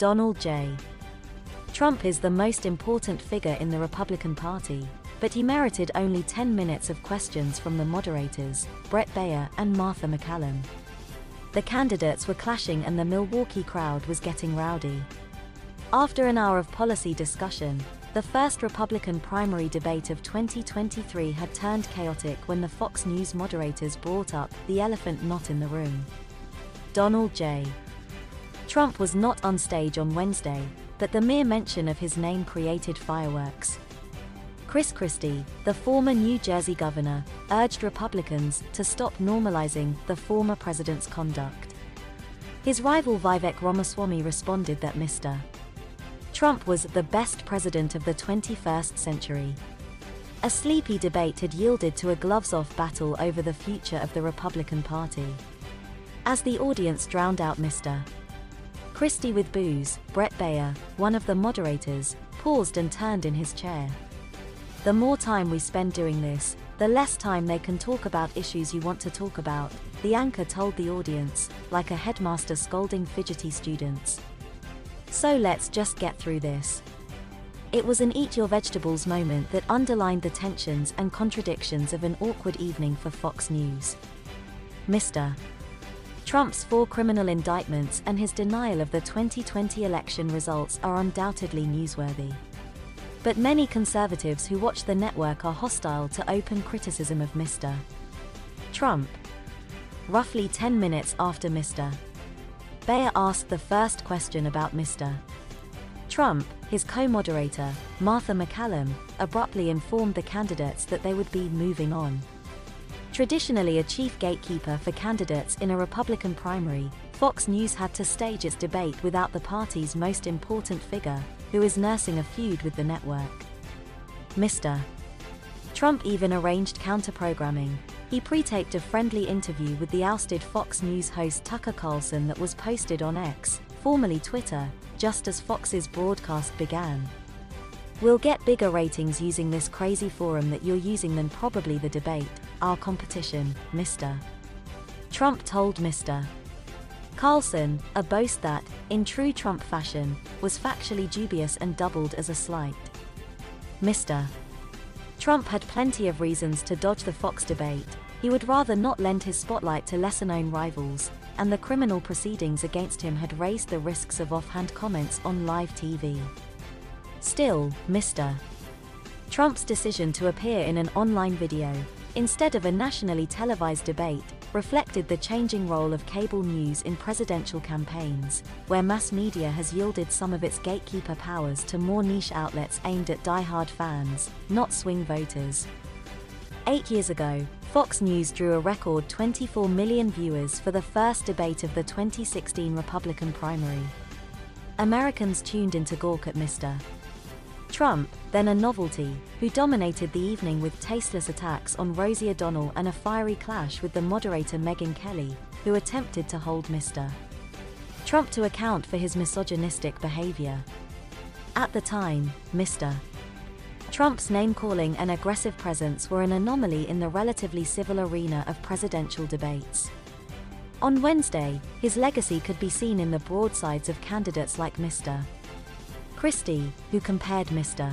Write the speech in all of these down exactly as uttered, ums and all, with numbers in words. Donald J. Trump is the most important figure in the Republican Party, but he merited only ten minutes of questions from the moderators, Bret Baier and Martha McCallum. The candidates were clashing and the Milwaukee crowd was getting rowdy. After an hour of policy discussion, the first Republican primary debate of twenty twenty-three had turned chaotic when the Fox News moderators brought up the elephant not in the room. Donald J. Trump was not on stage on Wednesday, but the mere mention of his name created fireworks. Chris Christie, the former New Jersey governor, urged Republicans to stop normalizing the former president's conduct. His rival Vivek Ramaswamy responded that Mister Trump was the best president of the twenty-first century. A sleepy debate had yielded to a gloves-off battle over the future of the Republican Party. As the audience drowned out Mister Christie with boos, Bret Baier, one of the moderators, paused and turned in his chair. The more time we spend doing this, the less time they can talk about issues you want to talk about, the anchor told the audience, like a headmaster scolding fidgety students. So let's just get through this. It was an eat your vegetables moment that underlined the tensions and contradictions of an awkward evening for Fox News. Mister Trump's four criminal indictments and his denial of the twenty twenty election results are undoubtedly newsworthy. But many conservatives who watch the network are hostile to open criticism of Mister Trump. Roughly ten minutes after Mister Baier asked the first question about Mister Trump, his co-moderator, Martha McCallum, abruptly informed the candidates that they would be moving on. Traditionally a chief gatekeeper for candidates in a Republican primary, Fox News had to stage its debate without the party's most important figure, who is nursing a feud with the network. Mister Trump even arranged counter-programming. He pre-taped a friendly interview with the ousted Fox News host Tucker Carlson that was posted on X, formerly Twitter, just as Fox's broadcast began. We'll get bigger ratings using this crazy forum that you're using than probably the debate, our competition, Mister Trump told Mister Carlson, a boast that, in true Trump fashion, was factually dubious and doubled as a slight. Mister Trump had plenty of reasons to dodge the Fox debate. He would rather not lend his spotlight to lesser-known rivals, and the criminal proceedings against him had raised the risks of offhand comments on live T V. Still, Mister Trump's decision to appear in an online video, instead of a nationally televised debate, reflected the changing role of cable news in presidential campaigns, where mass media has yielded some of its gatekeeper powers to more niche outlets aimed at die-hard fans, not swing voters. Eight years ago, Fox News drew a record twenty-four million viewers for the first debate of the twenty sixteen Republican primary. Americans tuned into gawk at Mister Trump, then a novelty, who dominated the evening with tasteless attacks on Rosie O'Donnell and a fiery clash with the moderator Megyn Kelly, who attempted to hold Mister Trump to account for his misogynistic behavior. At the time, Mister Trump's name-calling and aggressive presence were an anomaly in the relatively civil arena of presidential debates. On Wednesday, his legacy could be seen in the broadsides of candidates like Mister Christie, who compared Mister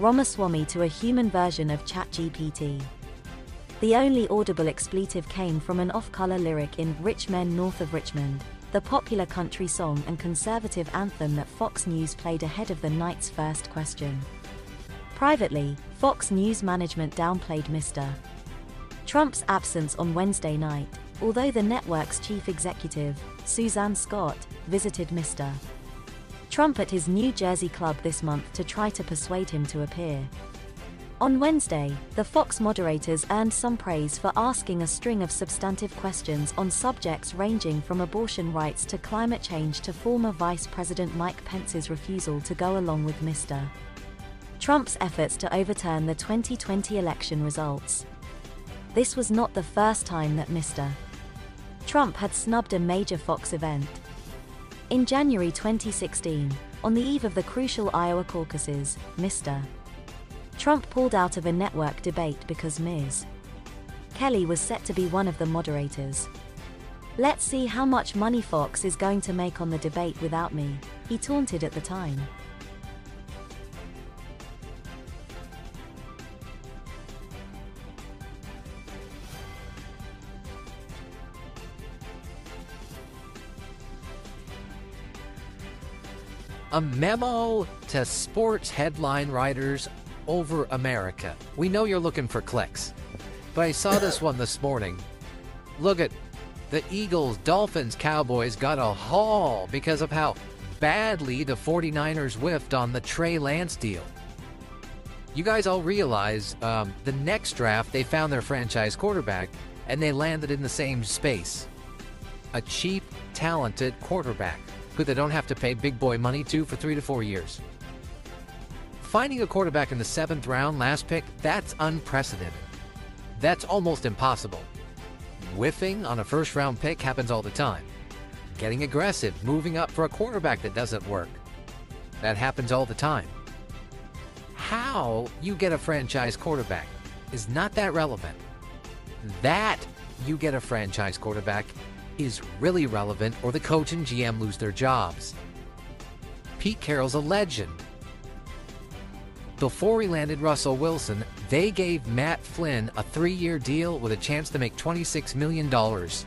Ramaswamy to a human version of ChatGPT. The only audible expletive came from an off-color lyric in Rich Men North of Richmond, the popular country song and conservative anthem that Fox News played ahead of the night's first question. Privately, Fox News management downplayed Mister Trump's absence on Wednesday night, although the network's chief executive, Suzanne Scott, visited Mister Trump at his New Jersey club this month to try to persuade him to appear. On Wednesday, the Fox moderators earned some praise for asking a string of substantive questions on subjects ranging from abortion rights to climate change to former Vice President Mike Pence's refusal to go along with Mister Trump's efforts to overturn the twenty twenty election results. This was not the first time that Mister Trump had snubbed a major Fox event. In January twenty sixteen, on the eve of the crucial Iowa caucuses, Mister Trump pulled out of a network debate because Miz Kelly was set to be one of the moderators. Let's see how much money Fox is going to make on the debate without me, he taunted at the time. A memo to sports headline writers over America. We know you're looking for clicks, but I saw this one this morning. Look at the Eagles, Dolphins, Cowboys got a haul because of how badly the forty-niners whiffed on the Trey Lance deal. You guys all realize um, the next draft they found their franchise quarterback and they landed in the same space. A cheap, talented quarterback who they don't have to pay big boy money to for three to four years. Finding a quarterback in the seventh round last pick, that's unprecedented. That's almost impossible. Whiffing on a first round pick happens all the time. Getting aggressive, moving up for a quarterback that doesn't work. That happens all the time. How you get a franchise quarterback is not that relevant. That you get a franchise quarterback is really relevant, or the coach and G M lose their jobs. Pete Carroll's a legend. Before he landed Russell Wilson, they gave Matt Flynn a three-year deal with a chance to make twenty-six million dollars.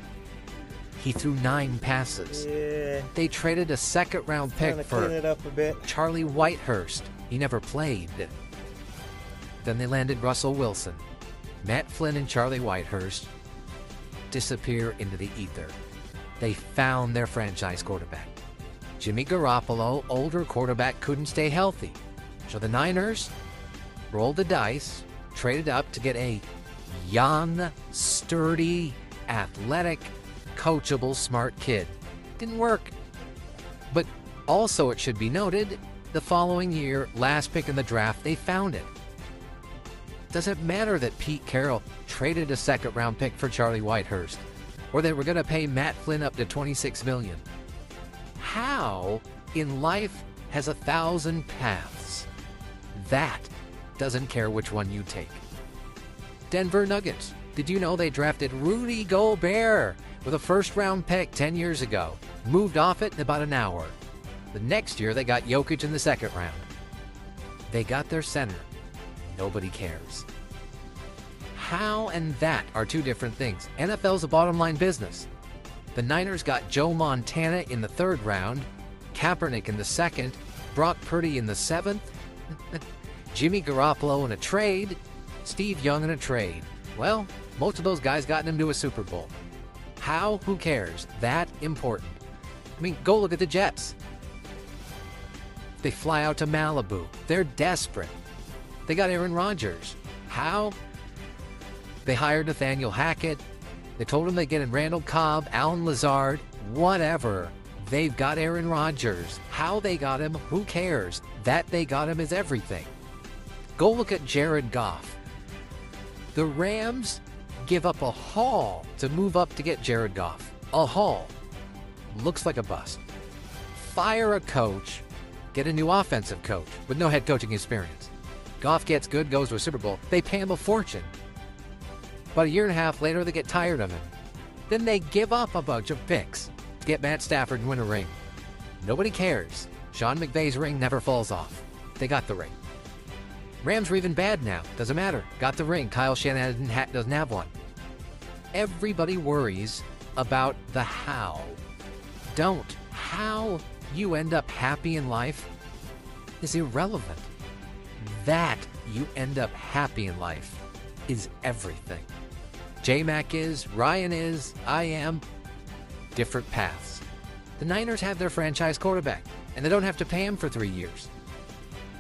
He threw nine passes. Yeah. They traded a second-round pick for it up a bit. Charlie Whitehurst. He never played. Then they landed Russell Wilson. Matt Flynn and Charlie Whitehurst disappear into the ether. They found their franchise quarterback. Jimmy Garoppolo, older quarterback, couldn't stay healthy. So the Niners rolled the dice, traded up to get a young, sturdy, athletic, coachable, smart kid. Didn't work. But also it should be noted, the following year, last pick in the draft, they found it. Does it matter that Pete Carroll traded a second-round pick for Charlie Whitehurst, or they were going to pay Matt Flynn up to twenty-six million dollars? How in life has a thousand paths? That doesn't care which one you take. Denver Nuggets. Did you know they drafted Rudy Gobert with a first-round pick ten years ago? Moved off it in about an hour. The next year, they got Jokic in the second round. They got their center. Nobody cares. How and that are two different things. N F L's a bottom-line business. The Niners got Joe Montana in the third round, Kaepernick in the second, Brock Purdy in the seventh, Jimmy Garoppolo in a trade, Steve Young in a trade. Well, most of those guys got him to a Super Bowl. How? Who cares? That important. I mean, go look at the Jets. They fly out to Malibu. They're desperate. They got Aaron Rodgers. How? They hired Nathaniel Hackett. They told him they'd get in Randall Cobb, Alan Lazard, whatever. They've got Aaron Rodgers. How they got him, who cares? That they got him is everything. Go look at Jared Goff. The Rams give up a haul to move up to get Jared Goff. A haul. Looks like a bust. Fire a coach, get a new offensive coach with no head coaching experience. Goff gets good, goes to a Super Bowl. They pay him a fortune. About a year and a half later, they get tired of him. Then they give up a bunch of picks to get Matt Stafford and win a ring. Nobody cares. Sean McVay's ring never falls off. They got the ring. Rams are even bad now. Doesn't matter. Got the ring. Kyle Shanahan doesn't have one. Everybody worries about the how. Don't. How you end up happy in life is irrelevant. That you end up happy in life is everything. J Mac is, Ryan is, I am. Different paths. The Niners have their franchise quarterback, and they don't have to pay him for three years.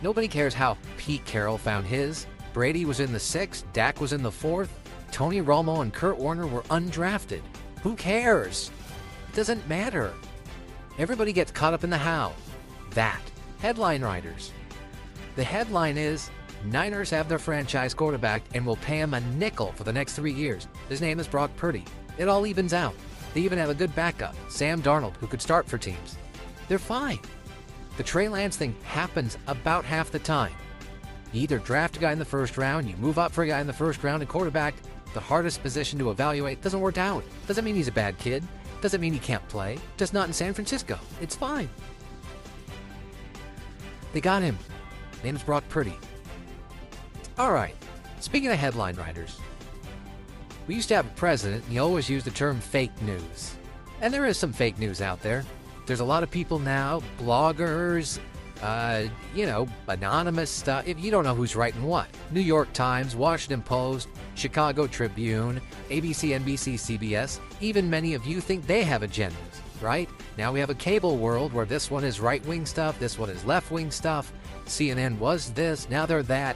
Nobody cares how Pete Carroll found his. Brady was in the sixth, Dak was in the fourth, Tony Romo and Kurt Warner were undrafted. Who cares? It doesn't matter. Everybody gets caught up in the how. That. Headline writers. The headline is, Niners have their franchise quarterback and will pay him a nickel for the next three years. His name is Brock Purdy. It all evens out. They even have a good backup, Sam Darnold, who could start for teams. They're fine. The Trey Lance thing happens about half the time. You either draft a guy in the first round, you move up for a guy in the first round, and quarterback, the hardest position to evaluate, doesn't work out. Doesn't mean he's a bad kid. Doesn't mean he can't play. Just not in San Francisco. It's fine. They got him. His name's Brock Purdy. All right. Speaking of headline writers, we used to have a president, and he always used the term fake news. And there is some fake news out there. There's a lot of people now, bloggers, uh, you know, anonymous stuff. You don't know who's writing what. New York Times, Washington Post, Chicago Tribune, A B C, N B C, C B S. Even many of you think they have agendas, right? Now we have a cable world where this one is right-wing stuff, this one is left-wing stuff. C N N was this, now they're that.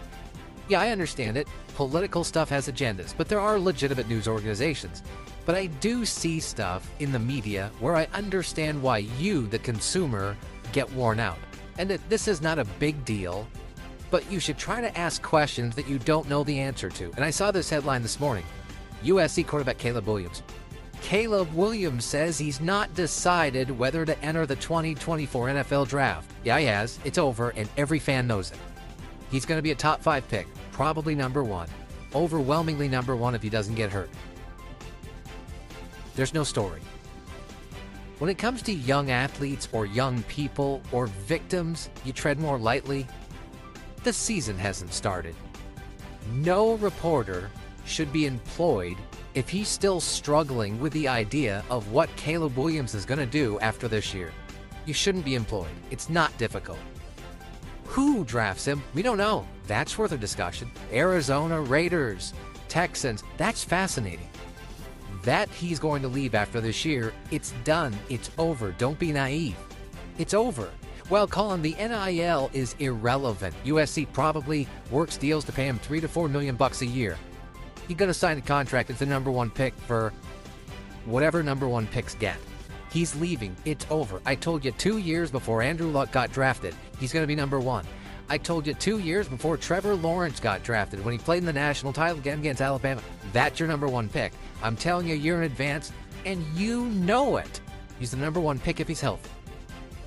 Yeah, I understand it. Political stuff has agendas, but there are legitimate news organizations. But I do see stuff in the media where I understand why you, the consumer, get worn out. And that this is not a big deal, but you should try to ask questions that you don't know the answer to. And I saw this headline this morning. U S C quarterback Caleb Williams. Caleb Williams says he's not decided whether to enter the twenty twenty-four N F L draft. Yeah, he has. It's over, and every fan knows it. He's going to be a top five pick, probably number one, overwhelmingly number one if he doesn't get hurt. There's no story. When it comes to young athletes or young people or victims, you tread more lightly. The season hasn't started. No reporter should be employed if he's still struggling with the idea of what Caleb Williams is going to do after this year. You shouldn't be employed. It's not difficult. Who drafts him? We don't know. That's worth a discussion. Arizona Raiders, Texans. That's fascinating. That he's going to leave after this year, it's done. It's over. Don't be naive. It's over. Well, Colin, the N I L is irrelevant. U S C probably works deals to pay him three to four million bucks a year. He's going to sign a contract as the number one pick for whatever number one picks get. He's leaving. It's over. I told you two years before Andrew Luck got drafted, he's going to be number one. I told you two years before Trevor Lawrence got drafted when he played in the national title game against Alabama. That's your number one pick. I'm telling you a year in advance, and you know it. He's the number one pick if he's healthy.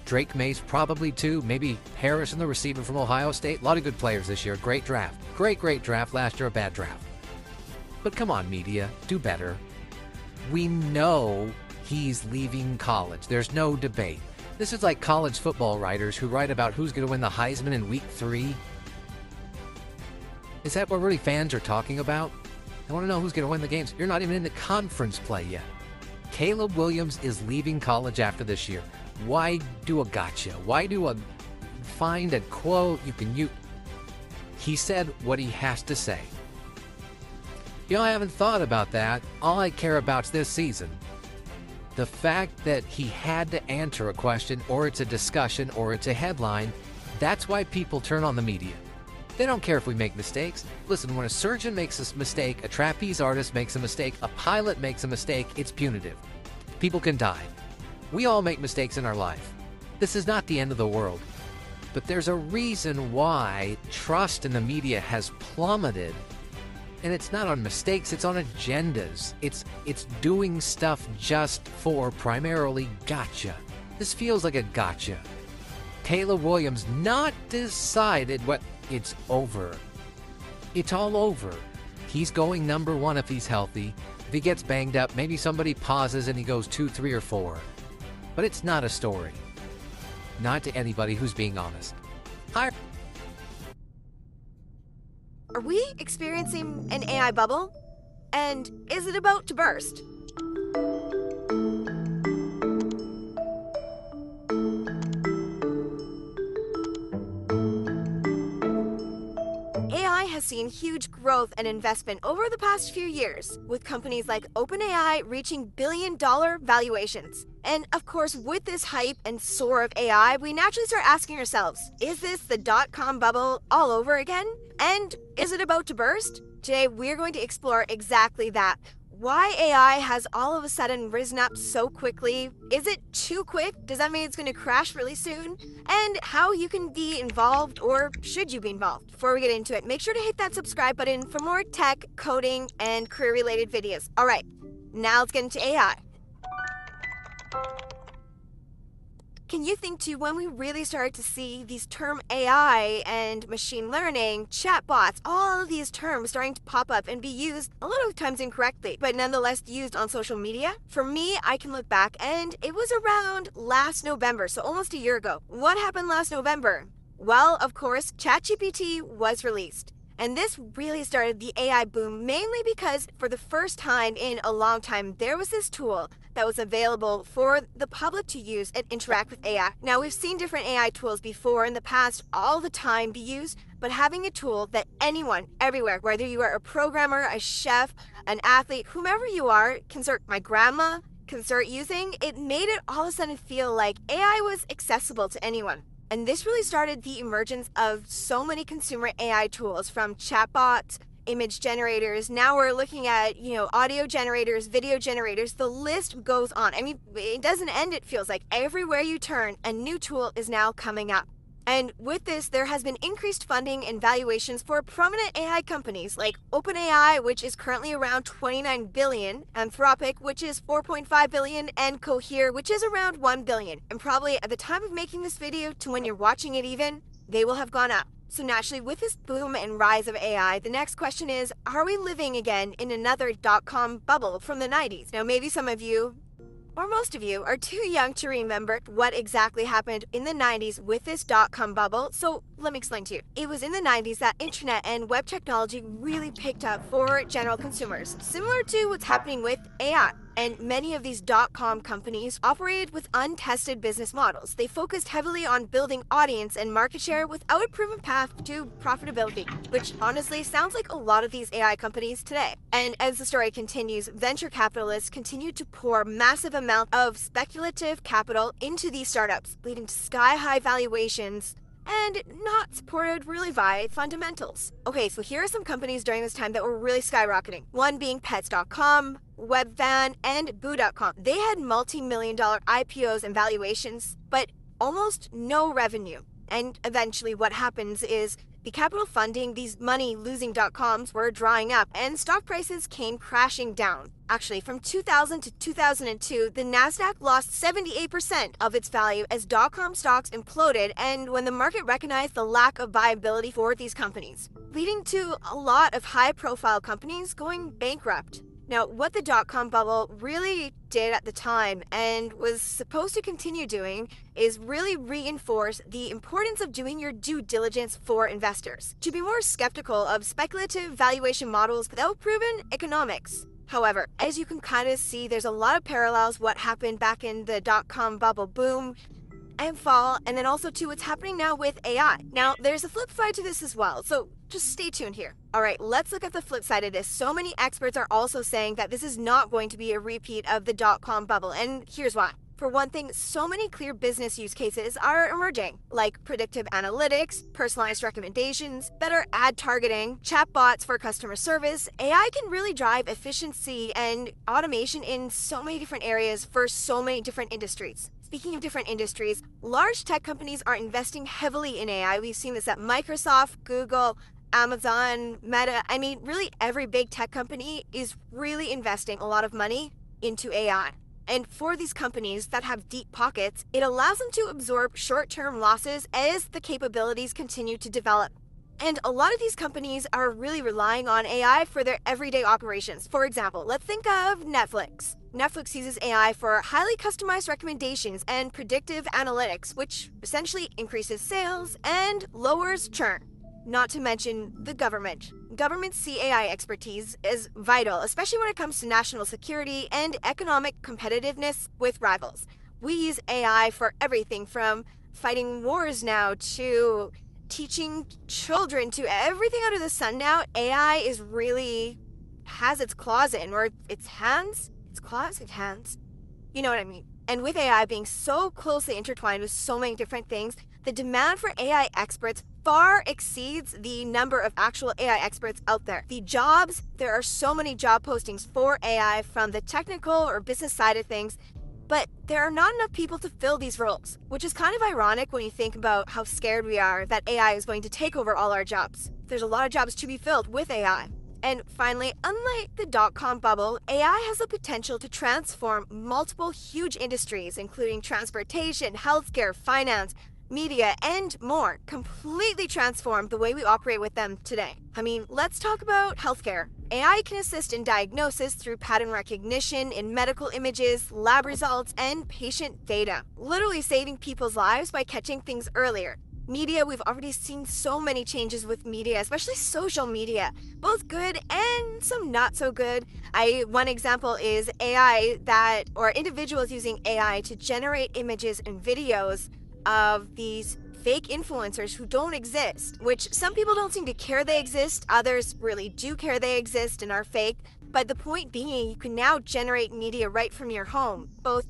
Drake Mays probably too. Maybe Harrison, the receiver from Ohio State. A lot of good players this year. Great draft. Great, great draft. Last year, a bad draft. But come on, media. Do better. We know he's leaving college. There's no debate. This is like college football writers who write about who's going to win the Heisman in week three. Is that what really fans are talking about? I want to know who's going to win the games. You're not even in the conference play yet. Caleb Williams is leaving college after this year. Why do a gotcha? Why do a find a quote you can use? He said what he has to say. You know, I haven't thought about that. All I care about is this season. The fact that he had to answer a question, or it's a discussion, or it's a headline, that's why people turn on the media. They don't care if we make mistakes. Listen, when a surgeon makes a mistake, a trapeze artist makes a mistake, a pilot makes a mistake, it's punitive. People can die. We all make mistakes in our life. This is not the end of the world. But there's a reason why trust in the media has plummeted. And it's not on mistakes, it's on agendas. It's it's doing stuff just for primarily gotcha. This feels like a gotcha. Taylor Williams not decided what, it's over. It's all over. He's going number one if he's healthy. If he gets banged up, maybe somebody pauses and he goes two, three, or four. But it's not a story. Not to anybody who's being honest. Hi. Are we experiencing an A I bubble? And is it about to burst? A I has seen huge growth and investment over the past few years, with companies like OpenAI reaching billion-dollar valuations. And of course, with this hype and soar of A I, we naturally start asking ourselves, is this the dot-com bubble all over again? And is it about to burst? Today, we're going to explore exactly that. Why A I has all of a sudden risen up so quickly? Is it too quick? Does that mean it's going to crash really soon? And how you can be involved, or should you be involved? Before we get into it, make sure to hit that subscribe button for more tech, coding, and career-related videos. All right, now let's get into A I. Can you think too, when we really started to see these term A I and machine learning, chatbots, all of these terms starting to pop up and be used a lot of times incorrectly, but nonetheless used on social media? For me, I can look back and it was around last November, so almost a year ago. What happened last November? Well, of course, ChatGPT was released. And this really started the A I boom, mainly because for the first time in a long time, there was this tool that was available for the public to use and interact with A I. Now, we've seen different A I tools before in the past all the time be used, but having a tool that anyone, everywhere, whether you are a programmer, a chef, an athlete, whomever you are, can start my grandma, can start using, it made it all of a sudden feel like A I was accessible to anyone. And this really started the emergence of so many consumer A I tools, from chatbots, image generators. Now we're looking at, you know, audio generators, video generators. The list goes on. I mean, it doesn't end, it feels like. Everywhere you turn, a new tool is now coming up. And with this, there has been increased funding and valuations for prominent A I companies like OpenAI, which is currently around twenty-nine billion dollars, Anthropic, which is four point five billion dollars, and Cohere, which is around one billion dollars. And probably at the time of making this video to when you're watching it even, they will have gone up. So naturally, with this boom and rise of A I, the next question is, are we living again in another dot-com bubble from the nineties? Now, maybe some of you, or most of you, are too young to remember what exactly happened in the nineties with this dot-com bubble, so let me explain to you. It was in the nineties that internet and web technology really picked up for general consumers, similar to what's happening with A I. And many of these dot-com companies operated with untested business models. They focused heavily on building audience and market share without a proven path to profitability, which honestly sounds like a lot of these A I companies today. And as the story continues, venture capitalists continue to pour massive amounts of speculative capital into these startups, leading to sky-high valuations and not supported really by fundamentals. Okay, so here are some companies during this time that were really skyrocketing. One being Pets dot com, Webvan, and Boo dot com. They had multi-million dollar I P Os and valuations, but almost no revenue. And eventually what happens is the capital funding, these money-losing dot-coms were drying up, and stock prices came crashing down. Actually, from two thousand to two thousand two, the Nasdaq lost seventy-eight percent of its value as dot-com stocks imploded, and when the market recognized the lack of viability for these companies, leading to a lot of high-profile companies going bankrupt. Now, what the dot-com bubble really did at the time and was supposed to continue doing is really reinforce the importance of doing your due diligence for investors, to be more skeptical of speculative valuation models without proven economics. However, as you can kind of see, there's a lot of parallels what happened back in the dot-com bubble boom and fall, and then also to what's happening now with A I. Now, there's a flip side to this as well, so just stay tuned here. All right, let's look at the flip side of this. So many experts are also saying that this is not going to be a repeat of the dot-com bubble, and here's why. For one thing, so many clear business use cases are emerging, like predictive analytics, personalized recommendations, better ad targeting, chatbots for customer service. A I can really drive efficiency and automation in so many different areas for so many different industries. Speaking of different industries, large tech companies are investing heavily in A I. We've seen this at Microsoft, Google, Amazon, Meta. I mean, really every big tech company is really investing a lot of money into A I. And for these companies that have deep pockets, it allows them to absorb short-term losses as the capabilities continue to develop. And a lot of these companies are really relying on A I for their everyday operations. For example, let's think of Netflix. Netflix uses A I for highly customized recommendations and predictive analytics, which essentially increases sales and lowers churn. Not to mention the government. Government C A I expertise is vital, especially when it comes to national security and economic competitiveness with rivals. We use A I for everything from fighting wars now to teaching children to everything under the sun now. A I is really has its claws in, or its hands, its claws, its hands. You know what I mean? And with A I being so closely intertwined with so many different things, the demand for A I experts far exceeds the number of actual A I experts out there. The jobs, there are so many job postings for A I from the technical or business side of things, but there are not enough people to fill these roles, which is kind of ironic when you think about how scared we are that A I is going to take over all our jobs. There's a lot of jobs to be filled with A I. And finally, unlike the dot-com bubble, A I has the potential to transform multiple huge industries, including transportation, healthcare, finance, media, and more, completely transform the way we operate with them today. I mean, let's talk about healthcare. A I can assist in diagnosis through pattern recognition in medical images, lab results, and patient data, literally saving people's lives by catching things earlier. media, we've already seen so many changes with media, especially social media, both good and some not so good. I, one example is A I that, or individuals using A I to generate images and videos of these fake influencers who don't exist, which some people don't seem to care they exist, others really do care they exist and are fake. But the point being, you can now generate media right from your home, both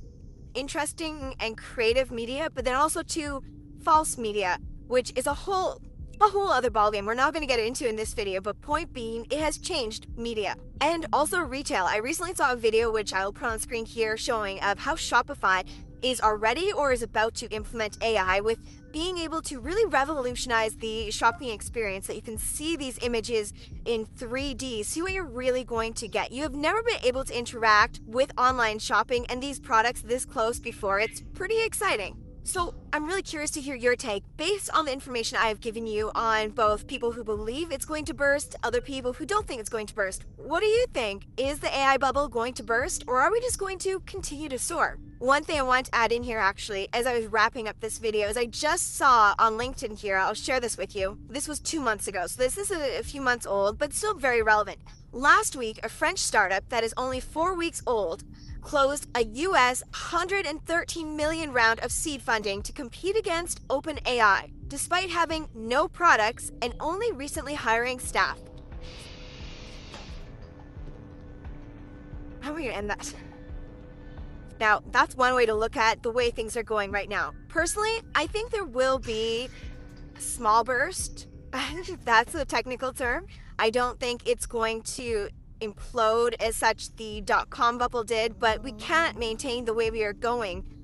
interesting and creative media, but then also to false media, which is a whole a whole other ballgame we're not going to get into in this video. But point being, it has changed media and also retail. I recently saw a video, which I'll put on screen here, showing of how Shopify is already or is about to implement A I with being able to really revolutionize the shopping experience, that you can see these images in three D, see what you're really going to get. You have never been able to interact with online shopping and these products this close before. It's pretty exciting. So I'm really curious to hear your take based on the information I have given you on both people who believe it's going to burst, other people who don't think it's going to burst. What do you think? Is the A I bubble going to burst, or are we just going to continue to soar? One thing I want to add in here, actually, as I was wrapping up this video, is I just saw on LinkedIn here, I'll share this with you. This was two months ago, so this is a few months old, but still very relevant. Last week, a French startup that is only four weeks old closed a U S one hundred thirteen million dollars round of seed funding to compete against OpenAI, despite having no products and only recently hiring staff. How are we gonna end that? Now, that's one way to look at the way things are going right now. Personally, I think there will be a small burst. That's the technical term. I don't think it's going to implode as such the dot-com bubble did, but we can't maintain the way we are going